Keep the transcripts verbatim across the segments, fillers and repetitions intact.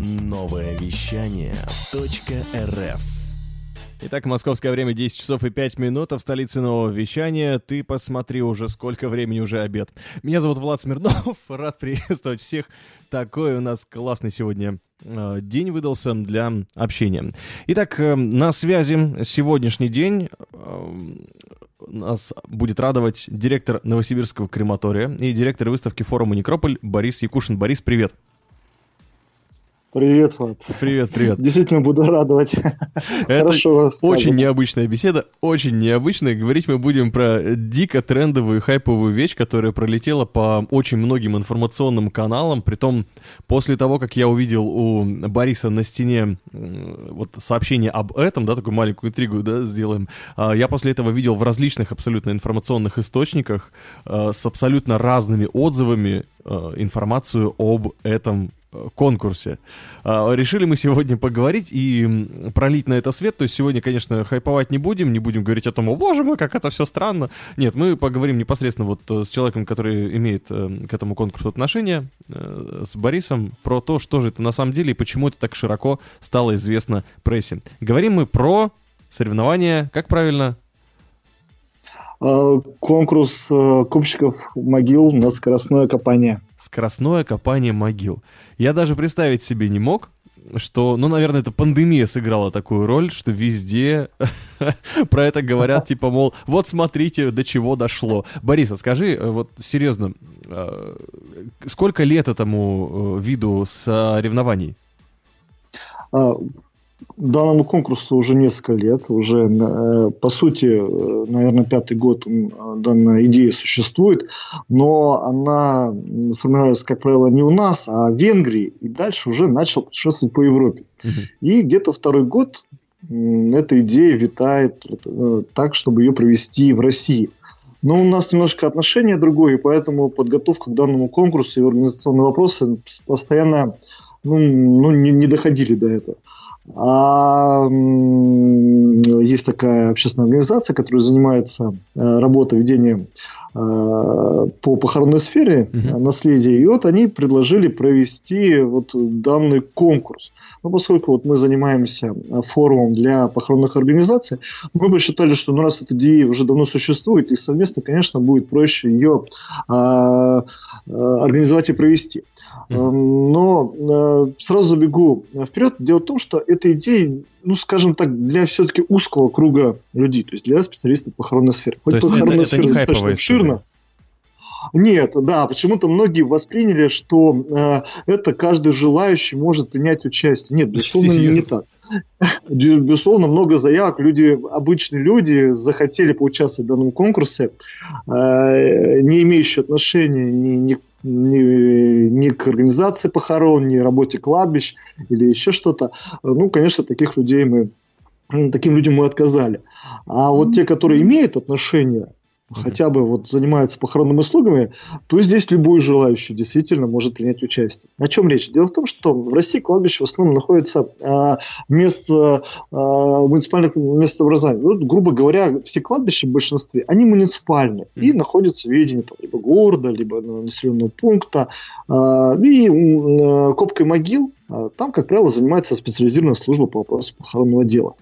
Новое вещание. .рф. Итак, московское время десять часов и пять минут, а в столице Нового вещания. Ты посмотри уже, сколько времени, уже обед. Меня зовут Влад Смирнов, рад приветствовать всех. Такой у нас классный сегодня день выдался для общения. Итак, на связи сегодняшний день. Нас будет радовать директор Новосибирского крематория и директор выставки форума «Некрополь» Борис Якушин. Борис, привет. Привет, Влад. Привет, привет. Действительно буду радовать. Это хорошо сказано. Очень необычная беседа, очень необычная. Говорить мы будем про дико трендовую хайповую вещь, которая пролетела по очень многим информационным каналам. Притом, после того, как я увидел у Бориса на стене вот сообщение об этом, да, такую маленькую интригу, да, сделаем, я после этого видел в различных абсолютно информационных источниках с абсолютно разными отзывами информацию об этом конкурсе. Решили мы сегодня поговорить и пролить на это свет. То есть сегодня, конечно, хайповать не будем, не будем говорить о том, о боже мой, как это все странно. Нет, мы поговорим непосредственно вот с человеком, который имеет к этому конкурсу отношение, с Борисом, про то, что же это на самом деле и почему это так широко стало известно прессе. Говорим мы про соревнования, как правильно? Конкурс купщиков могил на скоростное копание. Скоростное копание могил. Я даже представить себе не мог, что, ну, наверное, это пандемия сыграла такую роль, что везде про это говорят, типа, мол, вот смотрите, до чего дошло. Борис, а скажи, вот серьезно, сколько лет этому виду соревнований? Данному конкурсу уже несколько лет, уже, по сути, наверное, пятый год данная идея существует, но она сформировалась, как правило, не у нас, а в Венгрии, и дальше уже начал путешествовать по Европе. Uh-huh. И где-то второй год эта идея витает так, чтобы ее провести в России. Но у нас немножко отношение другое, поэтому подготовка к данному конкурсу и организационные вопросы постоянно ну, ну, не, не доходили до этого. А есть такая общественная организация, которая занимается э, работой, ведением э, по похоронной сфере, mm-hmm. наследия. И вот они предложили провести вот данный конкурс. Но поскольку вот мы занимаемся форумом для похоронных организаций, мы посчитали, что ну, раз эта идея уже давно существует, и совместно, конечно, будет проще ее э, организовать и провести. Но э, сразу бегу вперед. Дело в том, что эта идея, ну, скажем так, для все-таки узкого круга людей, то есть для специалистов похоронной сферы. Хоть это, похоронная это сфера не достаточно обширна. Нет, да, почему-то многие восприняли, что э, это каждый желающий может принять участие. Нет, безусловно, не так. Безусловно, много заявок, люди, обычные люди захотели поучаствовать в данном конкурсе, э, не имеющие отношения ни, ни к Ни, ни к организации похорон, ни работе кладбищ или еще что-то. Ну, конечно, таких людей мы, таким людям мы отказали. А вот те, которые имеют отношение, хотя бы вот занимаются похоронными услугами, то здесь любой желающий действительно может принять участие. О чем речь? Дело в том, что в России кладбище в основном находится э, вместо э, муниципальных местообразований. Вот, грубо говоря, все кладбища в большинстве, они муниципальны и находятся в ведении там, либо города, либо населенного пункта. Э, и э, копкой могил там, как правило, занимается специализированная служба по вопросам похоронного дела.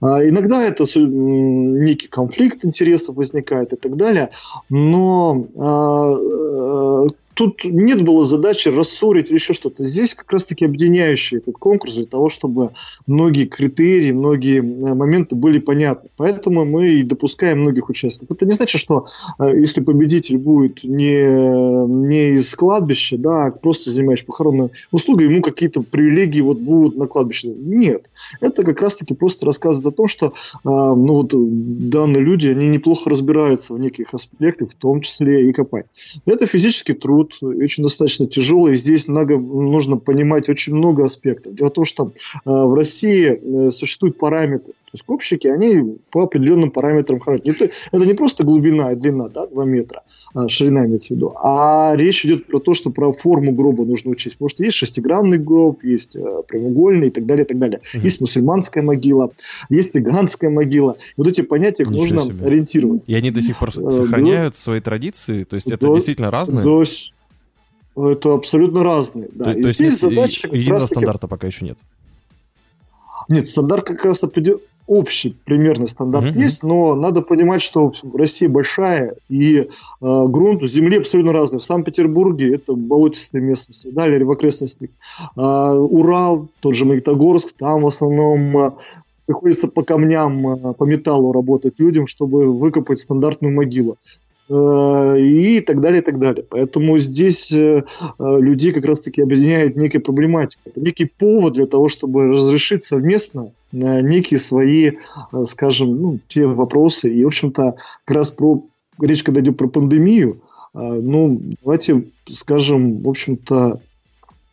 Mm-hmm. Иногда это некий конфликт интересов возникает и так далее, но э, э, тут нет было задачи рассорить или еще что-то. Здесь как раз-таки объединяющий этот конкурс для того, чтобы многие критерии, многие моменты были понятны. Поэтому мы и допускаем многих участников. Это не значит, что э, если победитель будет не, не из кладбища, да, а просто занимающий похоронную услугу, ему какие-то привилегии вот будут на кладбище. Нет. Это как раз-таки просто рассказывает о том, что э, ну, вот, данные люди, они неплохо разбираются в неких аспектах, в том числе и копать. Это физический труд. Очень достаточно тяжелый. Здесь много, нужно понимать очень много аспектов. Дело в том, что э, в России э, существуют параметры. То есть копщики, они по определенным параметрам хранят. Не то, это не просто глубина и длина, да, два метра, а, ширина имеется в виду, а речь идет про то, что про форму гроба нужно учесть. Потому что есть шестигранный гроб, есть э, прямоугольный и так далее, и так далее. Mm-hmm. Есть мусульманская могила, есть цыганская могила. Вот эти понятия нужно себе ориентироваться. И они до сих пор сохраняют э, свои традиции? То есть это до, действительно разное? До, Это абсолютно разные. Да. То, и то здесь есть задача как единого раз стандарта пока еще нет. Нет, стандарт как раз определен. Общий примерный стандарт mm-hmm. есть, но надо понимать, что Россия большая, и э, грунт, земли абсолютно разные. В Санкт-Петербурге это болотистые местности, да, или в окрестностях. Э, Урал, тот же Магнитогорск, там в основном э, приходится по камням, э, по металлу работать людям, чтобы выкопать стандартную могилу. Э, и так далее, и так далее. Поэтому здесь э, людей как раз-таки объединяет некая проблематика. Это некий повод для того, чтобы разрешить совместно некие свои, скажем, ну, те вопросы. И, в общем-то, как раз про, речь, когда идет про пандемию, ну, давайте скажем, в общем-то,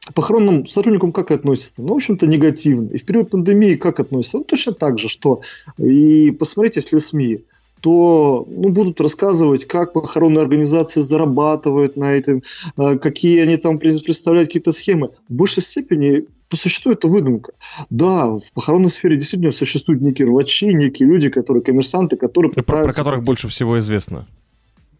к похоронным сотрудникам как относятся? Ну, в общем-то, негативно. И в период пандемии как относятся? Ну, точно так же, что... И посмотрите, если СМИ... то ну, будут рассказывать, как похоронные организации зарабатывают на этом, какие они там представляют какие-то схемы. В большей степени по существу это выдумка. Да, в похоронной сфере действительно существуют некие рвачи, некие люди, которые коммерсанты, которые про, пытаются... про которых больше всего известно.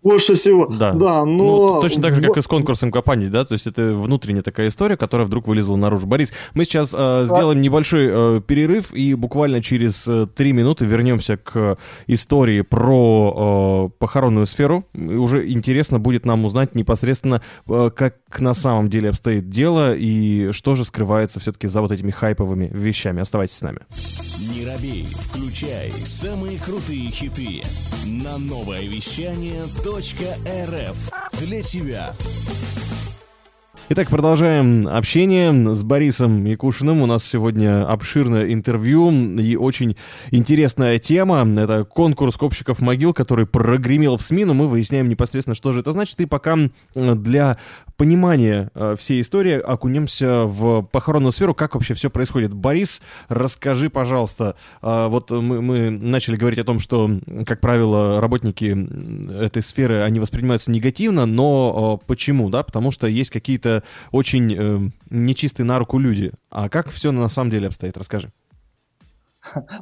Больше всего, да. да но... ну, точно так же, как и с конкурсом компаний, да, то есть это внутренняя такая история, которая вдруг вылезла наружу. Борис, мы сейчас э, сделаем небольшой э, перерыв и буквально через три минуты вернемся к истории про э, похоронную сферу. И уже интересно будет нам узнать непосредственно, э, как на самом деле обстоит дело и что же скрывается все-таки за вот этими хайповыми вещами. Оставайтесь с нами. Не робей, включай самые крутые хиты на новое вещание. .рф для тебя. Итак, продолжаем общение с Борисом Якушиным. У нас сегодня обширное интервью и очень интересная тема. Это конкурс копщиков могил, который прогремел в СМИ, но мы выясняем непосредственно, что же это значит. И пока для понимания всей истории окунемся в похоронную сферу, как вообще все происходит. Борис, расскажи, пожалуйста, вот мы, мы начали говорить о том, что, как правило, работники этой сферы, они воспринимаются негативно, но почему? Да? Потому что есть какие-то очень э, нечистые на руку люди. А как все на самом деле обстоит? Расскажи.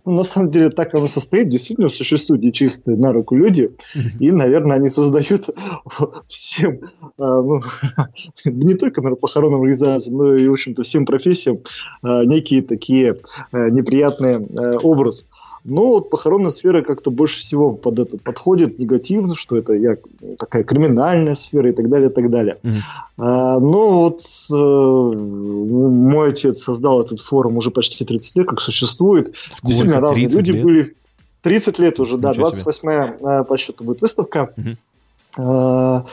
Ну, на самом деле, так оно состоит. Действительно, существуют нечистые на руку люди. И, наверное, они создают всем, ну, не только похоронным организациям, но и, в общем-то, всем профессиям некие такие неприятные образы. Но вот похоронная сфера как-то больше всего под это подходит негативно, что это я, такая криминальная сфера и так далее, и так далее. Mm-hmm. А, но вот э, мой отец создал этот форум уже почти тридцать лет, как существует. Сколько? Действительно разные люди лет? Были. тридцать лет уже, да, двадцать восьмая по счету будет выставка. Mm-hmm. а,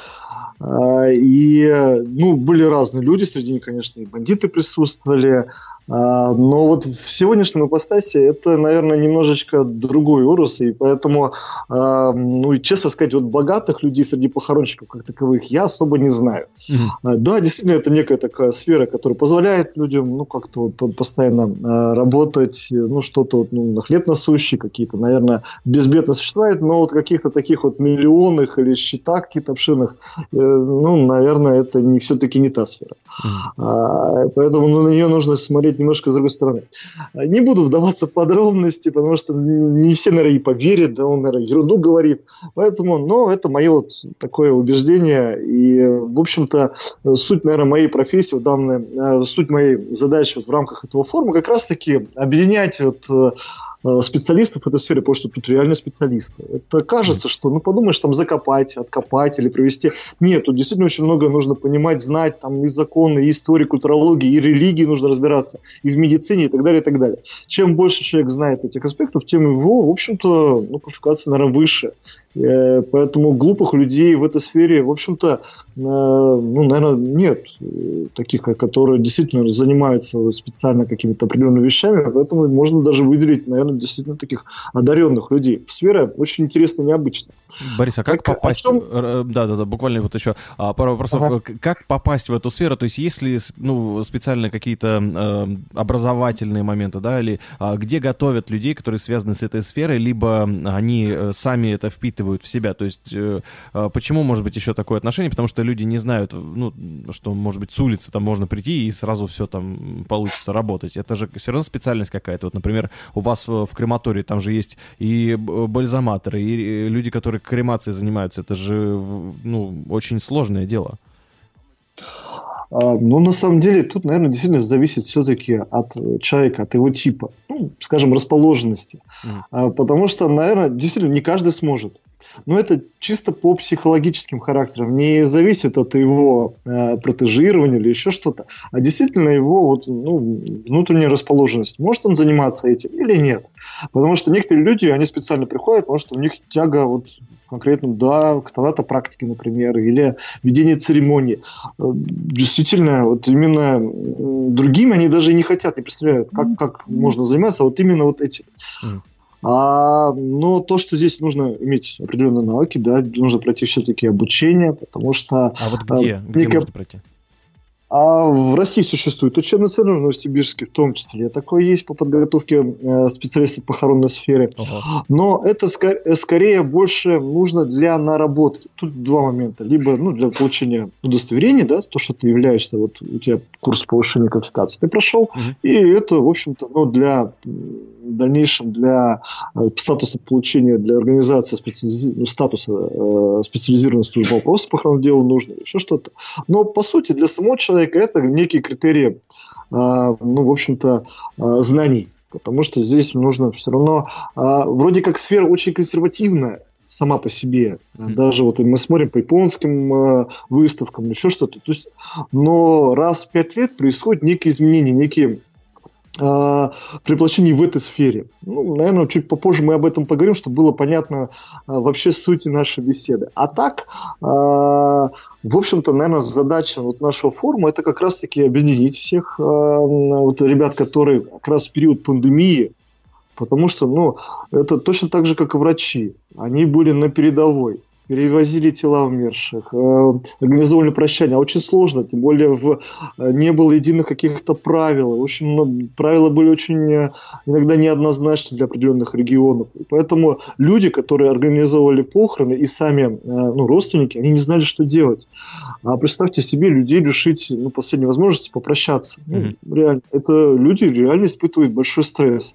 а, и, ну, были разные люди, среди них, конечно, и бандиты присутствовали. Но вот в сегодняшнем ипостасе это, наверное, немножечко другой урус, и поэтому, ну и честно сказать, вот богатых людей среди похоронщиков как таковых я особо не знаю. Mm-hmm. Да, действительно, это некая такая сфера, которая позволяет людям, ну, как-то вот постоянно работать, ну, что-то вот, ну, на хлеб насущий, какие-то, наверное, безбедно существуют, но вот каких-то таких вот миллионных или счетах каких-то обширных, ну, наверное, это не, все-таки не та сфера. Mm-hmm. Поэтому ну, на нее нужно смотреть немножко с другой стороны. Не буду вдаваться в подробности, потому что не все, наверное, и поверят, да, он, наверное, ерунду говорит. Поэтому, но это мое вот такое убеждение. И, в общем-то, суть, наверное, моей профессии, данной, суть моей задачи вот в рамках этого форума как раз-таки объединять вот специалистов в этой сфере, потому что тут реально специалисты. Это кажется, что, ну, подумаешь, там закопать, откопать или привести. Нет, тут действительно очень много нужно понимать, знать, там и законы, и истории, культурологии, и религии нужно разбираться, и в медицине, и так далее, и так далее. Чем больше человек знает этих аспектов, тем его, в общем-то, ну, квалификация, наверное, выше. Поэтому глупых людей в этой сфере, в общем-то, ну, наверное, нет таких, которые действительно занимаются специально какими-то определенными вещами, поэтому можно даже выделить, наверное, действительно таких одаренных людей. Сфера очень интересная, необычная. Борис, а как, как попасть? Да-да-да, буквально вот еще пару вопросов. Ага. Как попасть в эту сферу? То есть есть ли, ну, специально какие-то э, образовательные моменты, да, или э, где готовят людей, которые связаны с этой сферой, либо они э, сами это впитывают в себя. То есть э, почему может быть еще такое отношение? Потому что люди не знают, ну, что, может быть, с улицы там можно прийти и сразу все там получится работать. Это же все равно специальность какая-то. Вот, например, у вас в крематории там же есть и бальзаматоры, и люди, которые кремацией занимаются. Это же, ну, очень сложное дело. Но на самом деле тут, наверное, действительно зависит все-таки от человека, от его типа, ну, скажем, расположенности. Mm. Потому что, наверное, действительно не каждый сможет. Но это чисто по психологическим характерам. Не зависит от его э, протежирования или еще что-то, а действительно его вот, ну, внутренняя расположенность. Может он заниматься этим или нет. Потому что некоторые люди, они специально приходят, потому что у них тяга вот конкретно да, к танатопрактике, например, или ведение церемонии. Действительно, вот именно другими они даже и не хотят, не представляют, как, как можно заниматься вот именно вот этим. А, но то, что здесь нужно иметь определенные навыки, да, нужно пройти все-таки обучение, потому что... А вот где, а, где нек... можно пройти? А в России существует учебный центр, в Новосибирске в том числе. Такое есть по подготовке э, специалистов в похоронной сфере. Ага. Но это ск- скорее больше нужно для наработки. Тут два момента. Либо ну, для получения удостоверения, да, то, что ты являешься, вот у тебя курс повышения квалификации ты прошел, ага. И это, в общем-то, ну, для... в дальнейшем для статуса получения, для организации специализи... статуса э, специализированной службы вопроса похоронного дела нужно, еще что-то. Но, по сути, для самого человека это некие критерии, э, ну, в общем-то, э, знаний. Потому что здесь нужно все равно... Э, вроде как сфера очень консервативная сама по себе. Mm-hmm. Даже вот мы смотрим по японским э, выставкам, еще что-то. То есть, но раз в пять лет происходят некие изменения, некие... превращений в этой сфере. Ну, наверное, чуть попозже мы об этом поговорим, чтобы было понятно вообще суть нашей беседы. А так, в общем-то, наверное, задача вот нашего форума – это как раз-таки объединить всех вот ребят, которые как раз в период пандемии, потому что ну, это точно так же, как и врачи. Они были на передовой. Перевозили тела умерших, организовали прощание. Очень сложно, тем более в... не было единых каких-то правил. В общем, правила были очень иногда неоднозначны для определенных регионов. И поэтому люди, которые организовали похороны и сами ну, родственники, они не знали, что делать. А представьте себе людей лишить ну, последней возможности попрощаться. Mm-hmm. Ну, реально, это люди реально испытывают большой стресс.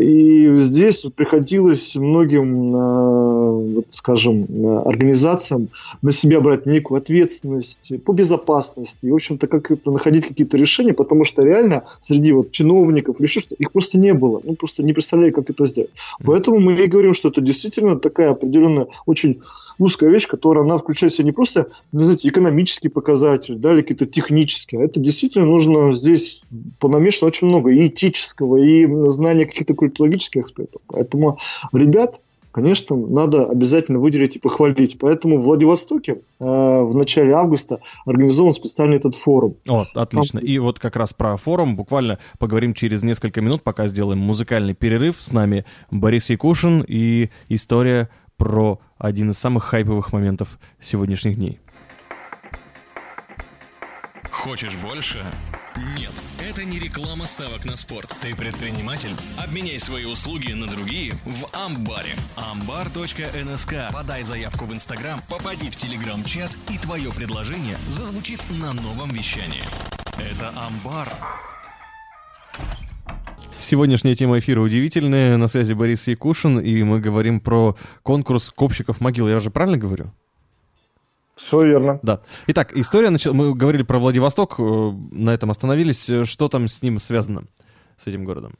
И здесь приходилось многим, скажем, организациям на себя брать некую ответственность по безопасности. И, в общем-то, как-то находить какие-то решения, потому что реально среди вот чиновников или еще что-то, их просто не было. Ну, просто не представляли, как это сделать. Поэтому мы и говорим, что это действительно такая определенная очень узкая вещь, которая она включает в себя не просто, не знаете, экономические показатели, да, или какие-то технические. Это действительно нужно здесь понамешано очень много и этического, и знаний, каких-то культурологических аспектов. Поэтому ребят, конечно, надо обязательно выделить и похвалить. Поэтому в Владивостоке э, в начале августа организован специально этот форум. О, отлично. Там... И вот как раз про форум буквально поговорим через несколько минут, пока сделаем музыкальный перерыв. С нами Борис Якушин и история про один из самых хайповых моментов сегодняшних дней. Хочешь больше? Нет, это не реклама ставок на спорт. Ты предприниматель? Обменяй свои услуги на другие в Амбаре. амбар точка эн эс ка. Подай заявку в Инстаграм, попади в Телеграм-чат, и твое предложение зазвучит на новом вещании. Это Амбар. Сегодняшняя тема эфира удивительная. На связи Борис Якушин, и мы говорим про конкурс копщиков могил. Я же правильно говорю? Все верно. Да. Итак, история начала. Мы говорили про Владивосток, на этом остановились. Что там с ним связано, с этим городом?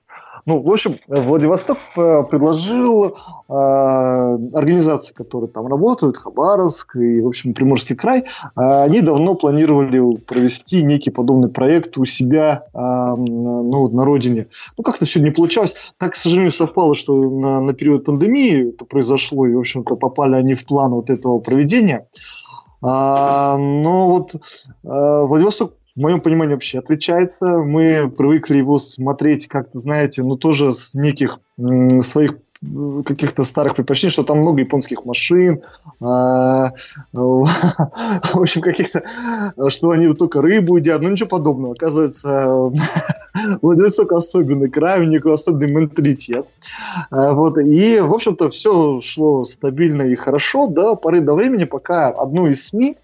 Ну, в общем, Владивосток предложил э, организации, которые там работают, Хабаровск и, в общем, Приморский край, э, они давно планировали провести некий подобный проект у себя э, ну, на родине. Ну, как-то все не получалось. Так, к сожалению, совпало, что на, на период пандемии это произошло, и, в общем-то, попали они в план вот этого проведения. А, но вот а, Владивосток, в моем понимании, вообще отличается. Мы привыкли его смотреть, как-то, знаете, ну, тоже с неких м- своих каких-то старых предпочтений, что там много японских машин, в общем, каких-то, что они только рыбу едят, ну, ничего подобного. Оказывается, Владивосток особенный край, у них особенный менталитет. Вот, и, в общем-то, все шло стабильно и хорошо до поры до времени, пока одно из СМИ,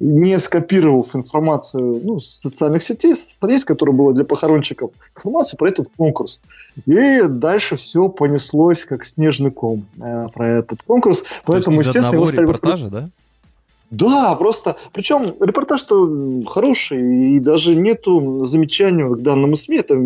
не скопировав информацию, ну, с социальных сетей, с страниц, которая была для похоронщиков, информацию про этот конкурс. И дальше все понеслось как снежный ком э, про этот конкурс. То поэтому, естественно, его стали репортажа, да? Да, просто, причем репортаж-то хороший, и даже нету замечаний к данному СМИ, там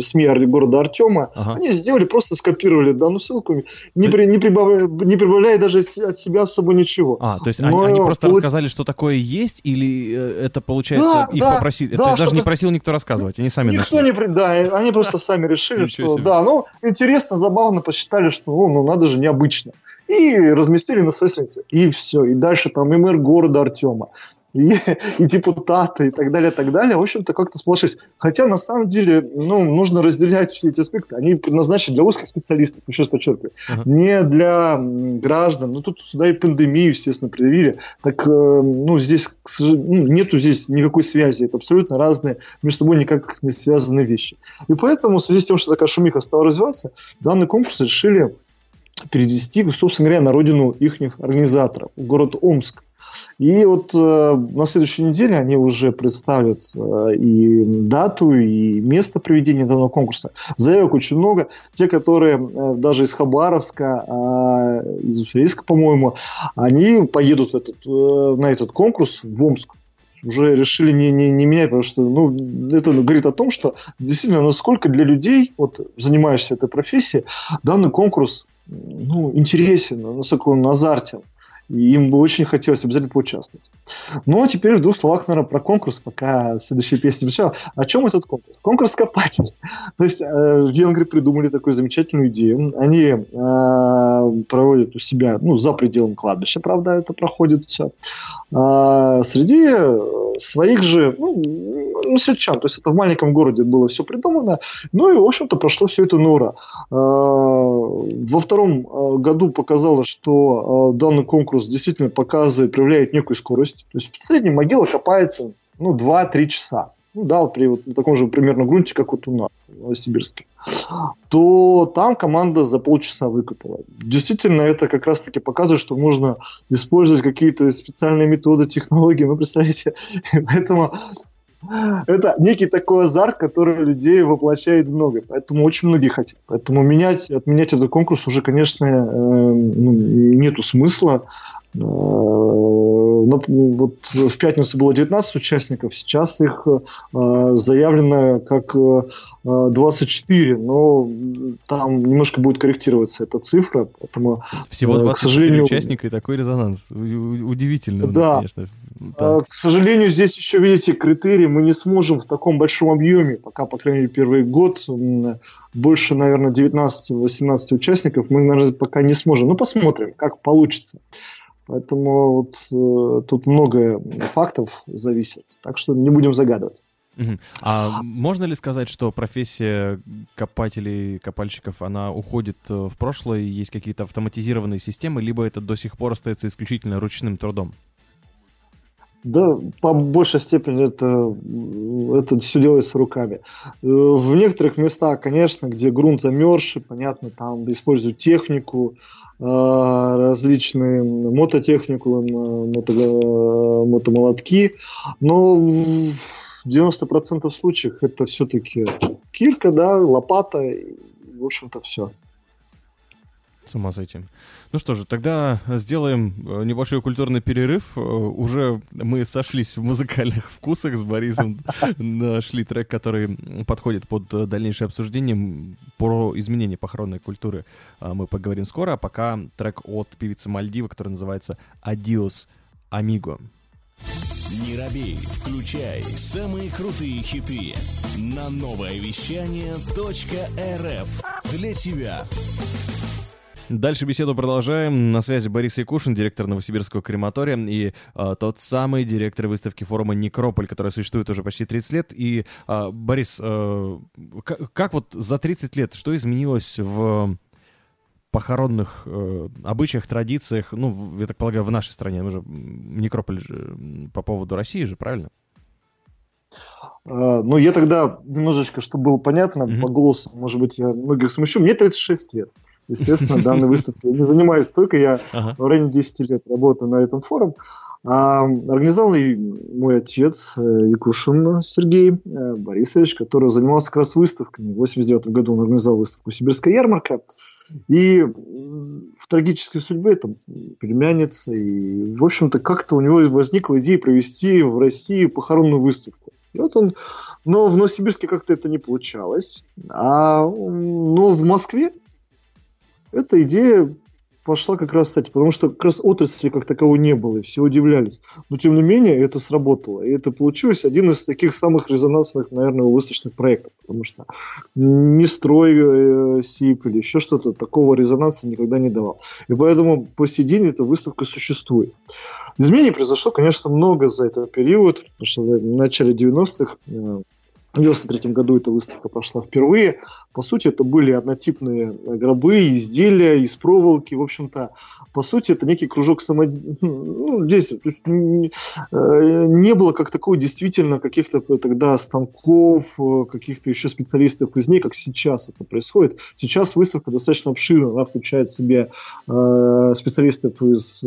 СМИ города Артема, ага. Они сделали, просто скопировали данную ссылку, не, при, не, прибавляя, не прибавляя даже от себя особо ничего. А, то есть но... они, они просто рассказали, что такое есть, или это, получается, да, их да, попросили? Да, то есть даже не просил никто рассказывать, они сами никто не при... Да, они просто сами решили, что да, ну, интересно, забавно, посчитали, что, ну, надо же, необычно. И разместили на своей странице. И все. И дальше там и мэр города Артема, и, и депутаты, и так далее, так далее. В общем-то, как-то сплошились. Хотя, на самом деле, ну, нужно разделять все эти аспекты. Они предназначены для узких специалистов, еще раз подчеркиваю. Uh-huh. Не для граждан. Ну, тут сюда и пандемию, естественно, привили. Так, ну, здесь нету здесь никакой связи. Это абсолютно разные, между собой никак не связанные вещи. И поэтому, в связи с тем, что такая шумиха стала развиваться, данный конкурс решили перевести, собственно говоря, на родину ихних организаторов, в город Омск. И вот э, на следующей неделе они уже представят э, и дату, и место проведения данного конкурса. Заявок очень много. Те, которые э, даже из Хабаровска, э, из Усть-Риска, по-моему, они поедут в этот, э, на этот конкурс в Омск. Уже решили не, не, не менять, потому что ну, это говорит о том, что действительно, насколько для людей, вот, занимаешься этой профессией, данный конкурс ну, интересен, насколько он азартен. И им бы очень хотелось обязательно поучаствовать. Ну, а теперь в двух словах, наверное, про конкурс, пока следующая песня начала. О чем этот конкурс? Конкурс копателей. То есть, э, венгры придумали такую замечательную идею. Они э, проводят у себя, ну, за пределом кладбища, правда, это проходит все. Э, среди своих же, ну, ну, сельчан. То есть, это в маленьком городе было все придумано. Ну, и, в общем-то, прошло все это на ура. Э, во втором году показалось, что э, данный конкурс действительно показывает, проявляет некую скорость. То есть в среднем могила копается ну, два-три часа. Ну, да, вот при вот на таком же примерно грунте, как вот у нас, в Новосибирске. То там команда за полчаса выкопала. Действительно, это как раз-таки показывает, что можно использовать какие-то специальные методы, технологии. Ну, представляете, поэтому... Это некий такой азарт, который людей воплощает много. Поэтому очень многие хотят. Поэтому менять, отменять этот конкурс уже, конечно, э, ну, нету смысла. Э, но, вот в пятницу было девятнадцать участников, сейчас их э, заявлено как э, двадцать четыре, но там немножко будет корректироваться эта цифра. Поэтому, всего двадцать четыре, к сожалению, участника и такой резонанс. Удивительно, да, конечно. Да. К сожалению, здесь еще, видите, критерии мы не сможем в таком большом объеме, пока, по крайней мере, первый год, больше, наверное, девятнадцать-восемнадцать участников мы, наверное, пока не сможем. Ну, посмотрим, как получится. Поэтому вот, э, тут много фактов зависит, так что не будем загадывать. А можно ли сказать, что профессия копателей, копальщиков, она уходит в прошлое, есть какие-то автоматизированные системы, либо это до сих пор остается исключительно ручным трудом? Да, по большей степени это, это все делается руками. В некоторых местах, конечно, где грунт замерзший, понятно, там используют технику, различные мототехнику, мото, мотомолотки, но в девяносто процентов случаев это все-таки кирка, да, лопата, и, в общем-то, все. С ума сойти. Ну что же, тогда сделаем небольшой культурный перерыв. Уже мы сошлись в музыкальных вкусах с Борисом. Нашли трек, который подходит под дальнейшее обсуждение. Про изменение похоронной культуры мы поговорим скоро. А пока трек от певицы Мальдивы, который называется «Adios, Amigo». Не робей, включай самые крутые хиты на новое вещание точка рф для тебя. Дальше беседу продолжаем. На связи Борис Якушин, директор Новосибирского крематория и э, тот самый директор выставки форума «Некрополь», которая существует уже почти тридцать лет. И, э, Борис, э, как, как вот за тридцать лет, что изменилось в похоронных э, обычаях, традициях, ну, я так полагаю, в нашей стране? Мы же, «Некрополь» же по поводу России же, правильно? Ну, я тогда немножечко, чтобы было понятно, mm-hmm. по голосу, может быть, я многих смущу. Мне тридцать шесть лет. Естественно, данной выставки я не занимаюсь столько, я ага. в районе десять лет работаю на этом форуме. А, организовал и мой отец Якушин Сергей Борисович, который занимался как раз выставками. В восемьдесят девятом году он организовал выставку «Сибирская ярмарка». И в трагической судьбе там племянница. И, в общем-то, как-то у него возникла идея провести в России похоронную выставку. И вот он, но в Новосибирске как-то это не получалось. А, но в Москве эта идея пошла как раз, кстати, потому что как раз отрасли как таковой не было, и все удивлялись. Но, тем не менее, это сработало. И это получилось один из таких самых резонансных, наверное, выставочных проектов. Потому что не строй э, СИП или еще что-то, такого резонанса никогда не давал. И поэтому по сей день эта выставка существует. Изменений произошло, конечно, много за этот период. Потому что в начале девяностых... Э, В девяносто третьем году эта выставка прошла впервые. По сути, это были однотипные гробы, изделия из проволоки. В общем-то, по сути, это некий кружок самодеятельности. Ну, здесь не было как такого действительно каких-то тогда станков, каких-то еще специалистов из ней, как сейчас это происходит. Сейчас выставка достаточно обширна. Она включает в себя специалистов из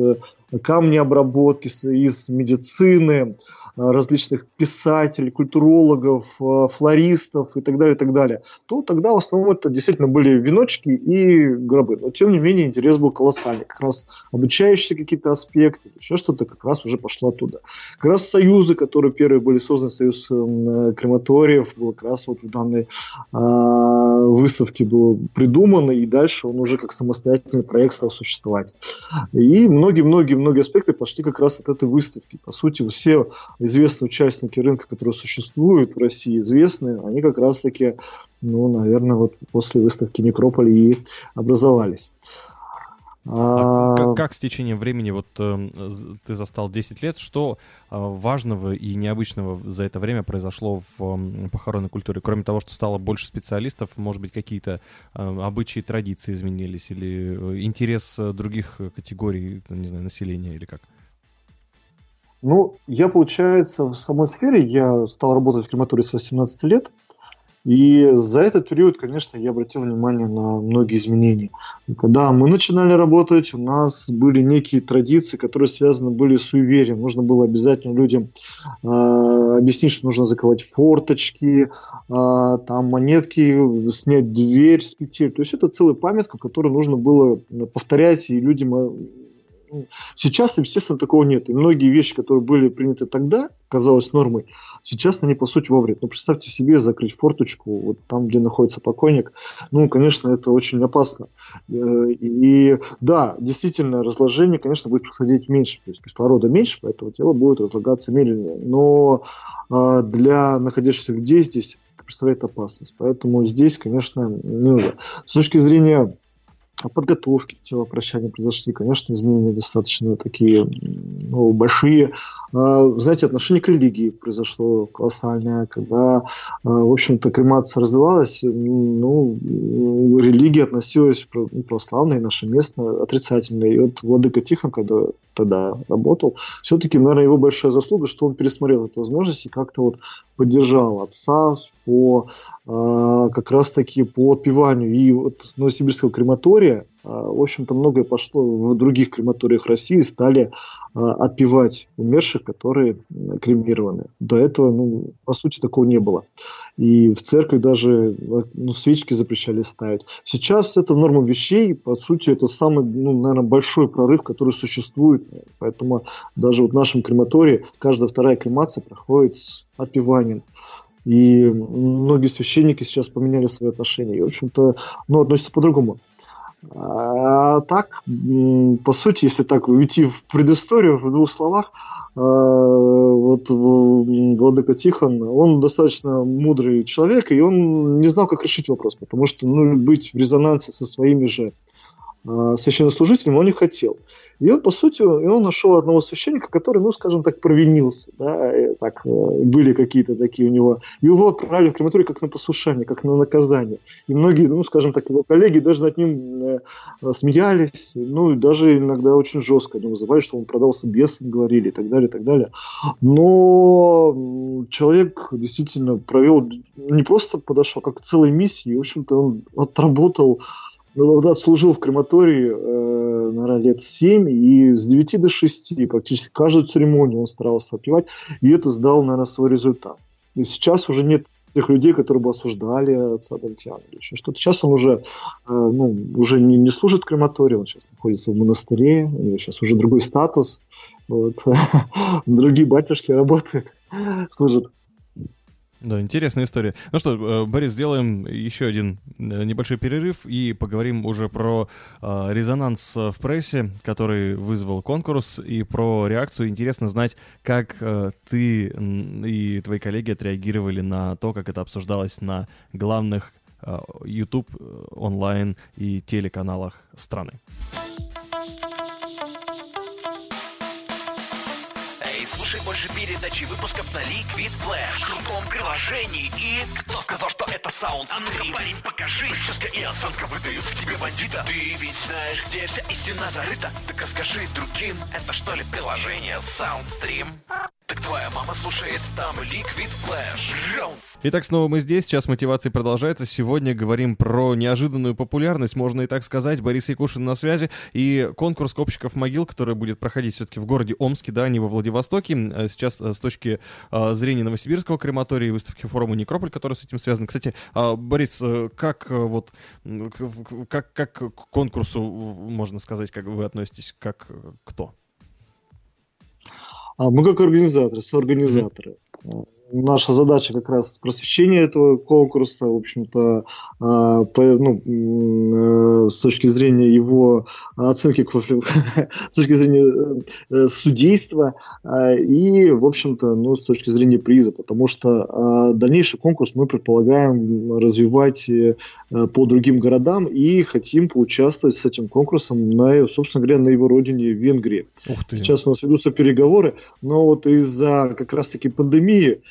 камнеобработки, из медицины, различных писателей, культурологов, флористов и так далее, и так далее. То тогда в основном это действительно были веночки и гробы. Но тем не менее интерес был колоссальный. Как раз обучающие какие-то аспекты, еще что-то как раз уже пошло оттуда. Как раз союзы, которые первые были созданы, союз крематориев, был как раз вот в данной э, выставке был придуман, и дальше он уже как самостоятельный проект стал существовать. И многие-многие-многие аспекты пошли как раз от этой выставки. По сути, все известные участники рынка, которые существуют в России, известные, они как раз-таки, ну, наверное, вот после выставки «Некрополь» и образовались. А, а... Как, как с течением времени, вот э, ты застал десять лет, что э, важного и необычного за это время произошло в э, похоронной культуре? Кроме того, что стало больше специалистов, может быть, какие-то э, обычаи, традиции изменились или э, интерес других категорий, не знаю, населения или как? Ну, я, получается, в самой сфере, я стал работать в крематории с восемнадцати лет, и за этот период, конечно, я обратил внимание на многие изменения. Когда мы начинали работать, у нас были некие традиции, которые связаны были с суеверием. Нужно было обязательно людям э, объяснить, что нужно заковать форточки, э, там монетки, снять дверь с петель. То есть это целая памятка, которую нужно было повторять, и людям... Сейчас, естественно, такого нет. И многие вещи, которые были приняты тогда, казалось нормой, сейчас они, по сути, во вред. Но представьте себе, закрыть форточку вот там, где находится покойник. Ну, конечно, это очень опасно. И да, действительно, разложение, конечно, будет происходить меньше. То есть кислорода меньше, поэтому тело будет разлагаться медленнее. Но для находящихся людей здесь это представляет опасность. Поэтому здесь, конечно, не нужно. С точки зрения... подготовки к телопрощанию произошли, конечно, изменения достаточно такие, ну, большие. Знаете, отношение к религии произошло колоссальное. Когда, в общем-то, кремация развивалась, ну, религия относилась, православная и наша местная, отрицательная. И вот Владыка Тихон, когда тогда работал, все-таки, наверное, его большая заслуга, что он пересмотрел эту возможность и как-то вот поддержал отца по э, как раз-таки по отпеванию. И вот Новосибирского крематория, э, в общем-то, многое пошло. В других крематориях России стали э, отпевать умерших, которые кремированы. До этого, ну, по сути, такого не было. И в церкви даже, ну, свечки запрещали ставить. Сейчас это норма вещей. По сути, это самый, ну, наверное, большой прорыв, который существует. Поэтому даже вот в нашем крематории каждая вторая кремация проходит с отпеванием. И многие священники сейчас поменяли свои отношения. И, в общем-то, ну, относятся по-другому. А так, по сути, если так уйти в предысторию, в двух словах, вот Владыка Тихон, он достаточно мудрый человек, и он не знал, как решить вопрос. Потому что, ну, быть в резонансе со своими же священнослужителями он не хотел. И он, по сути, он нашел одного священника, который, ну, скажем так, провинился. Да, и так, были какие-то такие у него. Его отправили в крематорий как на послушание, как на наказание. И многие, ну, скажем так, его коллеги даже над ним смеялись. Ну, и даже иногда очень жестко о нем называли, что он продался бесам, говорили, и так далее, и так далее. Но человек действительно провел, не просто подошел, как к целой миссии. В общем-то, он отработал, служил в крематории, наверное, лет семь, и с девяти до шести практически каждую церемонию он старался отпевать, и это сдал, наверное, свой результат. И сейчас уже нет тех людей, которые бы осуждали сабантьян или еще что-то. Сейчас он уже, ну, уже не, не служит в крематории, он сейчас находится в монастыре, у него сейчас уже другой статус. Вот. Другие батюшки работают, служат. Да, интересная история. Ну что, Борис, сделаем еще один небольшой перерыв и поговорим уже про резонанс в прессе, который вызвал конкурс, и про реакцию. Интересно знать, как ты и твои коллеги отреагировали на то, как это обсуждалось на главных YouTube, онлайн и телеканалах страны. Слушай больше передачи выпусков на Liquid Flash в крутом приложении. И кто сказал, что это Саундстрим? А ну-ка, парень, покажи. Прическа и осанка выдают в тебе бандита. Ты ведь знаешь, где вся истина зарыта. Так расскажи другим, это что ли приложение Саундстрим? Так твоя мама слушает там Liquid Flash. Итак, снова мы здесь. Сейчас мотивация продолжается. Сегодня говорим про неожиданную популярность, можно и так сказать. Борис Якушин на связи. И конкурс копщиков могил, который будет проходить все-таки в городе Омске, да, не во Владивостоке. Сейчас с точки зрения Новосибирского крематория и выставки форума «Некрополь», который с этим связан. Кстати, Борис, как вот как, как к конкурсу, можно сказать, как вы относитесь, как кто? А мы как организаторы, соорганизаторы. Наша задача как раз просвещение этого конкурса, в общем-то, э, по, ну, э, с точки зрения его оценки, с точки зрения э, судейства э, и, в общем-то, ну, с точки зрения приза, потому что э, дальнейший конкурс мы предполагаем развивать э, по другим городам и хотим поучаствовать с этим конкурсом, на, собственно говоря, на его родине в Венгрии. Сейчас у нас ведутся переговоры, но вот из-за как раз-таки пандемии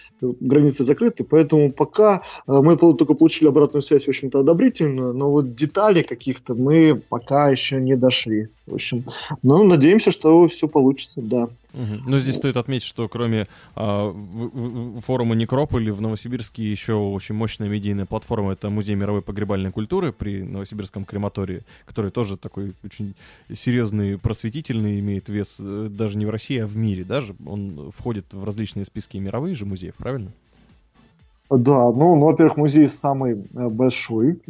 границы закрыты, поэтому пока мы только получили обратную связь, в общем-то, одобрительную, но вот детали каких-то мы пока еще не дошли. В общем, ну, надеемся, что все получится, да. Угу. Ну, здесь стоит отметить, что кроме э, форума «Некрополь» в Новосибирске еще очень мощная медийная платформа — это Музей мировой погребальной культуры при Новосибирском крематории, который тоже такой очень серьезный, просветительный, имеет вес даже не в России, а в мире даже. Он входит в различные списки мировых же музеев, правильно? Да, ну, ну, во-первых, музей самый большой.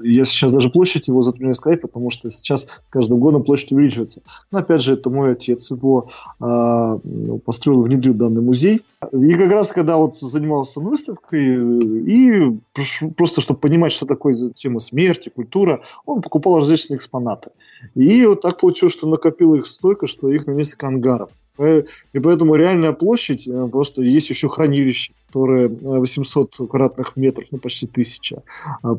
Я сейчас даже площадь его затрудняюсь сказать, потому что сейчас с каждым годом площадь увеличивается. Но опять же, это мой отец его э, построил, внедрил данный музей. И как раз когда вот занимался выставкой, и, и просто чтобы понимать, что такое тема смерти, культура, он покупал различные экспонаты. И вот так получилось, что накопил их столько, что их на несколько ангаров. И поэтому реальная площадь, потому что есть еще хранилище, которое восемьсот квадратных метров, ну почти тысяча,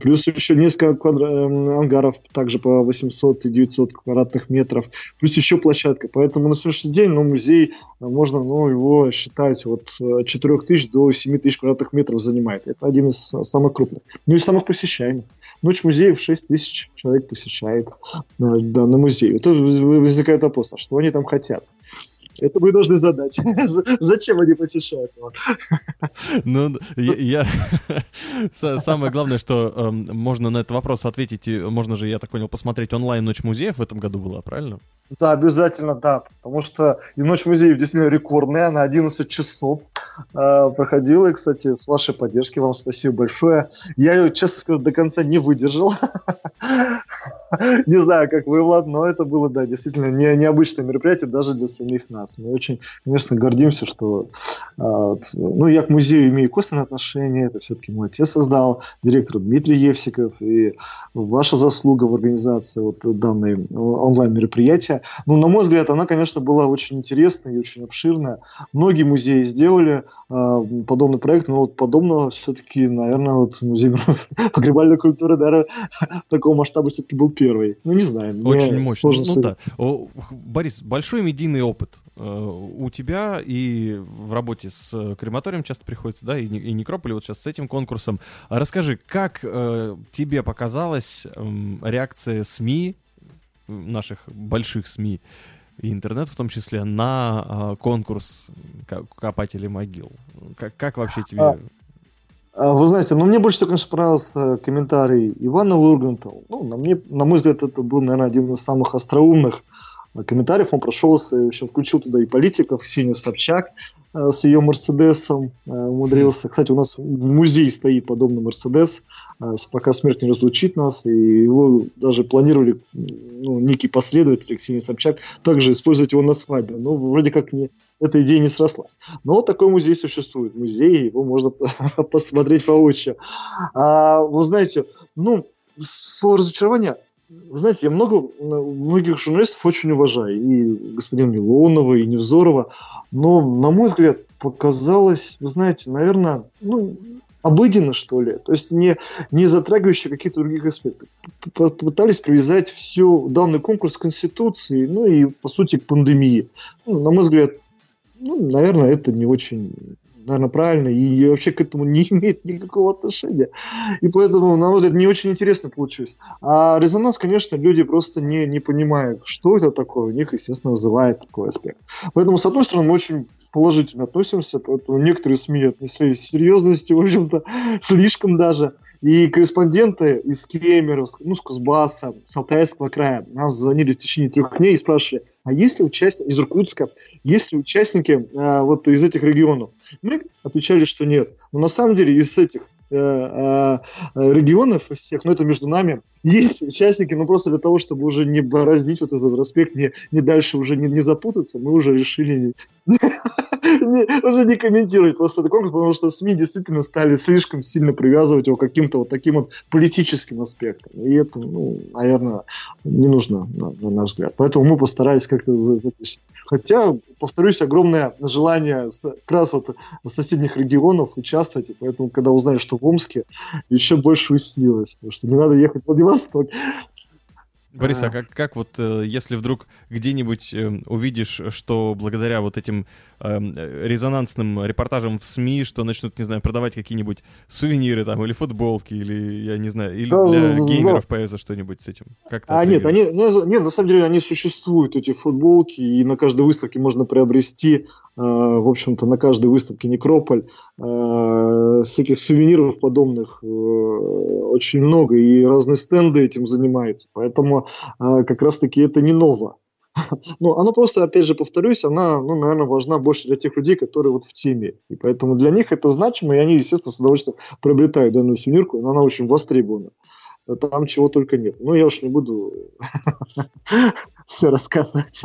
плюс еще несколько квадра... ангаров, также по восемьсот и девятьсот квадратных метров, плюс еще площадка. Поэтому на сегодняшний день, ну, музей, можно, ну, его считать от четырёх тысяч до семи тысяч квадратных метров занимает. Это один из самых крупных. Ну и самых посещаемых. Ночь музеев шесть тысяч человек посещает данный музей. Это возникает вопрос, а что они там хотят? Это мы должны задать. Зачем они посещают его? Ну, я... Самое главное, что можно на этот вопрос ответить, можно же, я так понял, посмотреть онлайн «Ночь музеев» в этом году была, правильно? Да, обязательно, да. Потому что и «Ночь музеев» действительно рекордная, она одиннадцать часов проходила. И, кстати, с вашей поддержки вам спасибо большое. Я ее, честно скажу, до конца не выдержал. Не знаю, как вы, Влад, но это было, да, действительно не, необычное мероприятие даже для самих нас. Мы очень, конечно, гордимся, что э, ну, я к музею имею косвенное отношение, это все-таки мой отец создал, директор Дмитрий Евсиков, и ваша заслуга в организации вот данной онлайн-мероприятия. Ну, на мой взгляд, она, конечно, была очень интересная и очень обширная. Многие музеи сделали э, подобный проект, но вот подобного все-таки, наверное, вот музей погребальной культуры, наверное, такого масштаба все-таки был первый. Ну, не знаю. Очень мощно. Ну, да. Борис, большой медийный опыт у тебя и в работе с крематорием часто приходится, да, и «Некрополь», вот сейчас с этим конкурсом. Расскажи, как тебе показалась реакция СМИ, наших больших СМИ, и интернет в том числе, на конкурс копателей могил? Как, как вообще тебе... А... Вы знаете, ну, мне больше всего, конечно, понравился комментарий Ивана Урганта. Ну, на, мне, на мой взгляд, это был, наверное, один из самых остроумных э, комментариев. Он прошелся, в общем, включил туда и политиков, Ксению Собчак э, с ее «Мерседесом» э, умудрился. Кстати, у нас в музее стоит подобный «Мерседес», э, пока смерть не разлучит нас, и его даже планировали, ну, некий последователь Ксении Собчак также использовать его на свадьбе, но вроде как не... эта идея не срослась. Но вот такой музей существует. Музей, его можно посмотреть воочию. А, вы знаете, ну, слово разочарование, вы знаете, я много, многих журналистов очень уважаю. И господина Милонова, и Невзорова. Но, на мой взгляд, показалось, вы знаете, наверное, ну, обыденно, что ли. То есть не, не затрагивающие какие-то других аспекты. Попытались привязать все, данный конкурс к Конституции, ну и, по сути, к пандемии. Ну, на мой взгляд, ну, наверное, это не очень, наверное, правильно, и вообще к этому не имеет никакого отношения. И поэтому, на мой взгляд, не очень интересно получилось. А резонанс, конечно, люди просто не, не понимают, что это такое, у них, естественно, вызывает такой аспект. Поэтому, с одной стороны, мы очень положительно относимся, поэтому некоторые СМИ отнеслись с серьезностью, в общем-то, слишком даже. И корреспонденты из Кемеровска, ну, с Кузбасса, с Алтайского края нам звонили в течение трех дней и спрашивали, а есть ли участники из Иркутска, есть ли участники а, вот из этих регионов? Мы отвечали, что нет. Но на самом деле из этих регионов всех, но это между нами, есть участники, но просто для того, чтобы уже не бороздить вот этот проспект, не, не дальше уже не, не запутаться, мы уже решили уже не комментировать просто этот конкурс, потому что СМИ действительно стали слишком сильно привязывать его к каким-то вот таким вот политическим аспектам. И это, ну, наверное, не нужно, на наш взгляд. Поэтому мы постарались как-то затащить. Хотя, повторюсь, огромное желание как раз вот соседних регионов участвовать, и поэтому, когда узнали, что в Омске, еще больше усилилось, потому что не надо ехать в Владивосток. Борис, а, а как, как вот, если вдруг где-нибудь увидишь, что благодаря вот этим резонансным репортажам в СМИ, что начнут, не знаю, продавать какие-нибудь сувениры там, или футболки, или, я не знаю, или да, для геймеров да. появится что-нибудь с этим? Как а нет, они, нет, на самом деле они существуют, эти футболки, и на каждой выставке можно приобрести, в общем-то, на каждой выставке «Некрополь» всяких сувениров подобных очень много, и разные стенды этим занимаются, поэтому как раз-таки это не ново. Но оно просто, опять же, повторюсь, она, ну, наверное, важна больше для тех людей, которые вот в теме, и поэтому для них это значимо, и они, естественно, с удовольствием приобретают данную сувенирку, но она очень востребована. Там чего только нет. Ну, я уж не буду все рассказывать.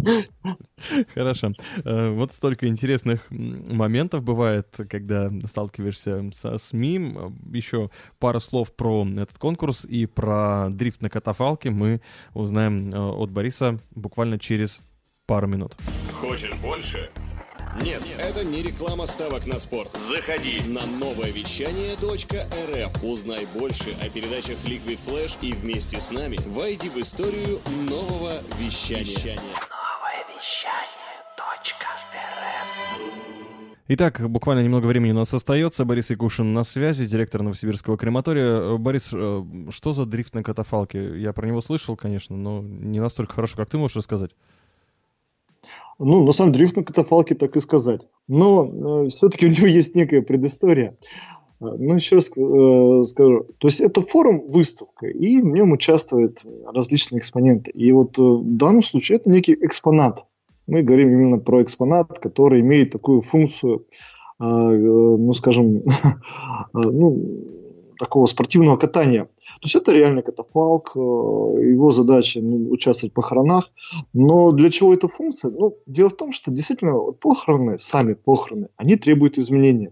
Хорошо. Вот столько интересных моментов бывает, когда сталкиваешься со СМИ. Еще пару слов про этот конкурс и про дрифт на катафалке мы узнаем от Бориса буквально через пару минут. Хочешь больше? Нет, нет, это не реклама ставок на спорт. Заходи на нововещание точка рф. Узнай больше о передачах Liquid Flash и вместе с нами войди в историю нового вещания. Вещание. нововещание точка рф. Итак, буквально немного времени у нас остается. Борис Якушин на связи, директор Новосибирского крематория. Борис, что за дрифт на катафалке? Я про него слышал, конечно, но не настолько хорошо, как ты можешь рассказать. Ну, на самом деле, дрифт на катафалке, так и сказать. Но э, все-таки у него есть некая предыстория. Э, ну, еще раз э, скажу. То есть, это форум, выставка, и в нем участвуют различные экспоненты. И вот э, в данном случае это некий экспонат. Мы говорим именно про экспонат, который имеет такую функцию, э, э, ну, скажем, э, ну, такого спортивного катания. То есть это реально катафалк, его задача, ну, участвовать в похоронах. Но для чего эта функция? Ну, дело в том, что действительно похороны, сами похороны, они требуют изменения.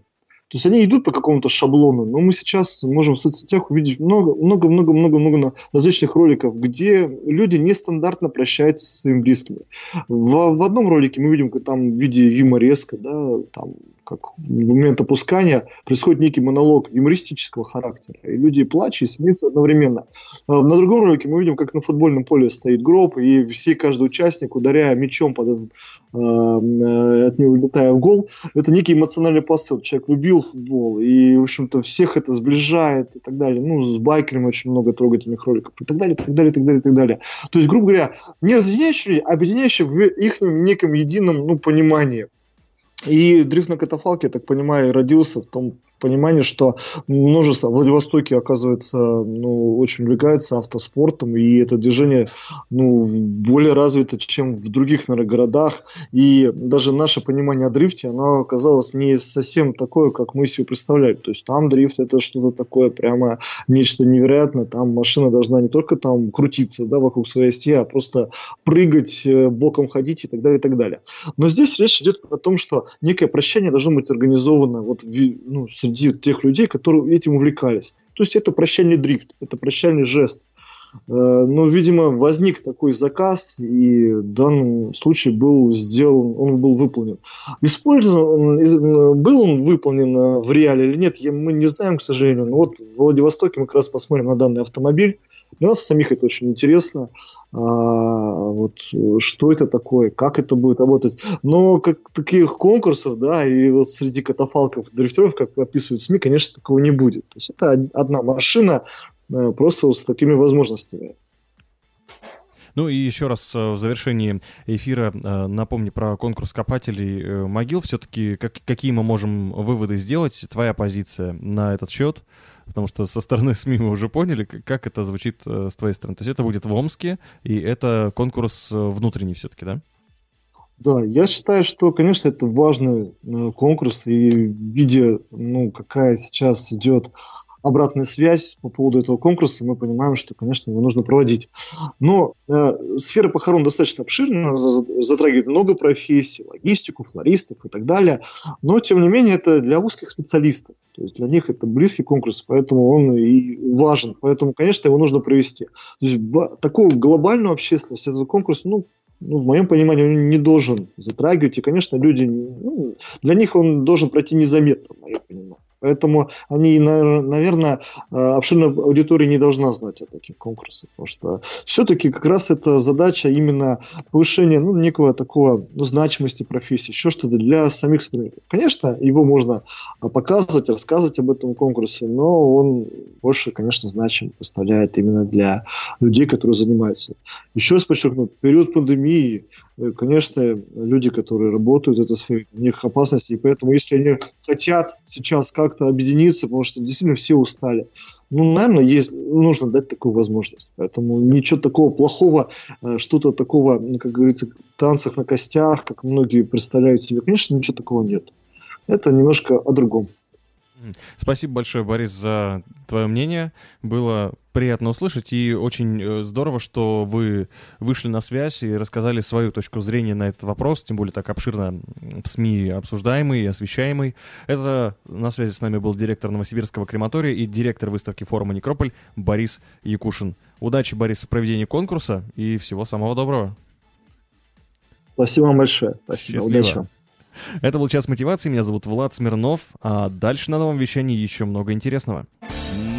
То есть они идут по какому-то шаблону, но мы сейчас можем в соцсетях увидеть много-много-много-много различных роликов, где люди нестандартно прощаются со своими близкими. В, в одном ролике мы видим, как там в виде юмореска, да, там, как в момент опускания происходит некий монолог юмористического характера, и люди плачут и смеются одновременно. На другом ролике мы видим, как на футбольном поле стоит гроб, и все, каждый участник, ударяя мячом, под, э, от него улетая в гол, это некий эмоциональный посыл. Человек любил футбол, и, в общем-то, всех это сближает и так далее. Ну, с байкерами очень много трогательных роликов и так далее, так далее, так далее, так далее. То есть, грубо говоря, не разъединяющие, а объединяющие в их неком едином, ну, понимании. И дрифт на катафалке, я так понимаю, родился в том понимании, что множество, в Владивостоке, оказывается, ну, очень увлекается автоспортом, и это движение, ну, более развито, чем в других, наверное, городах, и даже наше понимание о дрифте, оно оказалось не совсем такое, как мы себе представляли, то есть там дрифт — это что-то такое, прямо нечто невероятное, там машина должна не только там крутиться, да, вокруг своей оси, а просто прыгать, боком ходить и так далее, и так далее. Но здесь речь идет о том, что некое прощание должно быть организовано вот, ну, среди тех людей, которые этим увлекались. То есть это прощальный дрифт, это прощальный жест. Но, видимо, возник такой заказ, и в данном случае был сделан, он был выполнен. Использован, был он выполнен в реале или нет, мы не знаем, к сожалению. Но вот в Владивостоке мы как раз посмотрим на данный автомобиль. Для нас самих это очень интересно, а, вот, что это такое, как это будет работать. Но как таких конкурсов, да, и вот среди катафалков и дрифтеров, как описывают СМИ, конечно, такого не будет. То есть это одна машина просто с такими возможностями. Ну и еще раз в завершении эфира напомню про конкурс копателей могил. Все-таки как, какие мы можем выводы сделать? Твоя позиция на этот счет? Потому что со стороны СМИ мы уже поняли, как это звучит с твоей стороны. То есть это будет в Омске, и это конкурс внутренний все-таки, да? Да, я считаю, что, конечно, это важный конкурс, и видя, ну, какая сейчас идет обратная связь по поводу этого конкурса, мы понимаем, что, конечно, его нужно проводить. Но э, сфера похорон достаточно обширна, затрагивает много профессий, логистику, флористов и так далее. Но, тем не менее, это для узких специалистов. То есть для них это близкий конкурс, поэтому он и важен. Поэтому, конечно, его нужно провести. То есть такую глобальную общественность этот конкурс, ну, ну, в моем понимании, он не должен затрагивать. И, конечно, люди, ну, для них он должен пройти незаметно, в моем понимании. Поэтому они, наверное, обширная аудитория не должна знать о таких конкурсах, потому что все-таки как раз это задача именно повышения, ну, некого такого, ну, значимости профессии, еще что-то для самих сотрудников. Конечно, его можно показывать, рассказывать об этом конкурсе, но он больше, конечно, значим представляет именно для людей, которые занимаются. Еще раз подчеркну, в период пандемии, конечно, люди, которые работают в этой сфере, у них опасности, и поэтому, если они хотят сейчас как-то объединиться, потому что действительно все устали, ну, наверное, есть, нужно дать такую возможность. Поэтому ничего такого плохого, что-то такого, как говорится, танцах на костях, как многие представляют себе, конечно, ничего такого нет. Это немножко о другом. Спасибо большое, Борис, за твое мнение. Было приятно услышать, и очень здорово, что вы вышли на связь и рассказали свою точку зрения на этот вопрос, тем более так обширно в СМИ обсуждаемый и освещаемый. Это на связи с нами был директор Новосибирского крематория и директор выставки форума «Некрополь» Борис Якушин. Удачи, Борис, в проведении конкурса и всего самого доброго. Спасибо вам большое. Спасибо. Счастливо. Удачи. Это был «Час мотивации». Меня зовут Влад Смирнов. А дальше на новом вещании еще много интересного.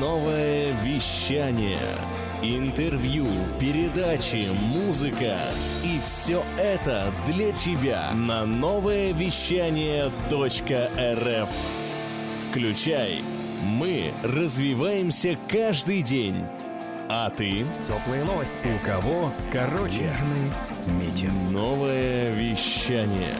Новое вещание. Интервью, передачи, музыка. И все это для тебя на новое вещание точка рф. Включай. Мы развиваемся каждый день. А ты? Теплые новости. У кого? Короче. Новое вещание.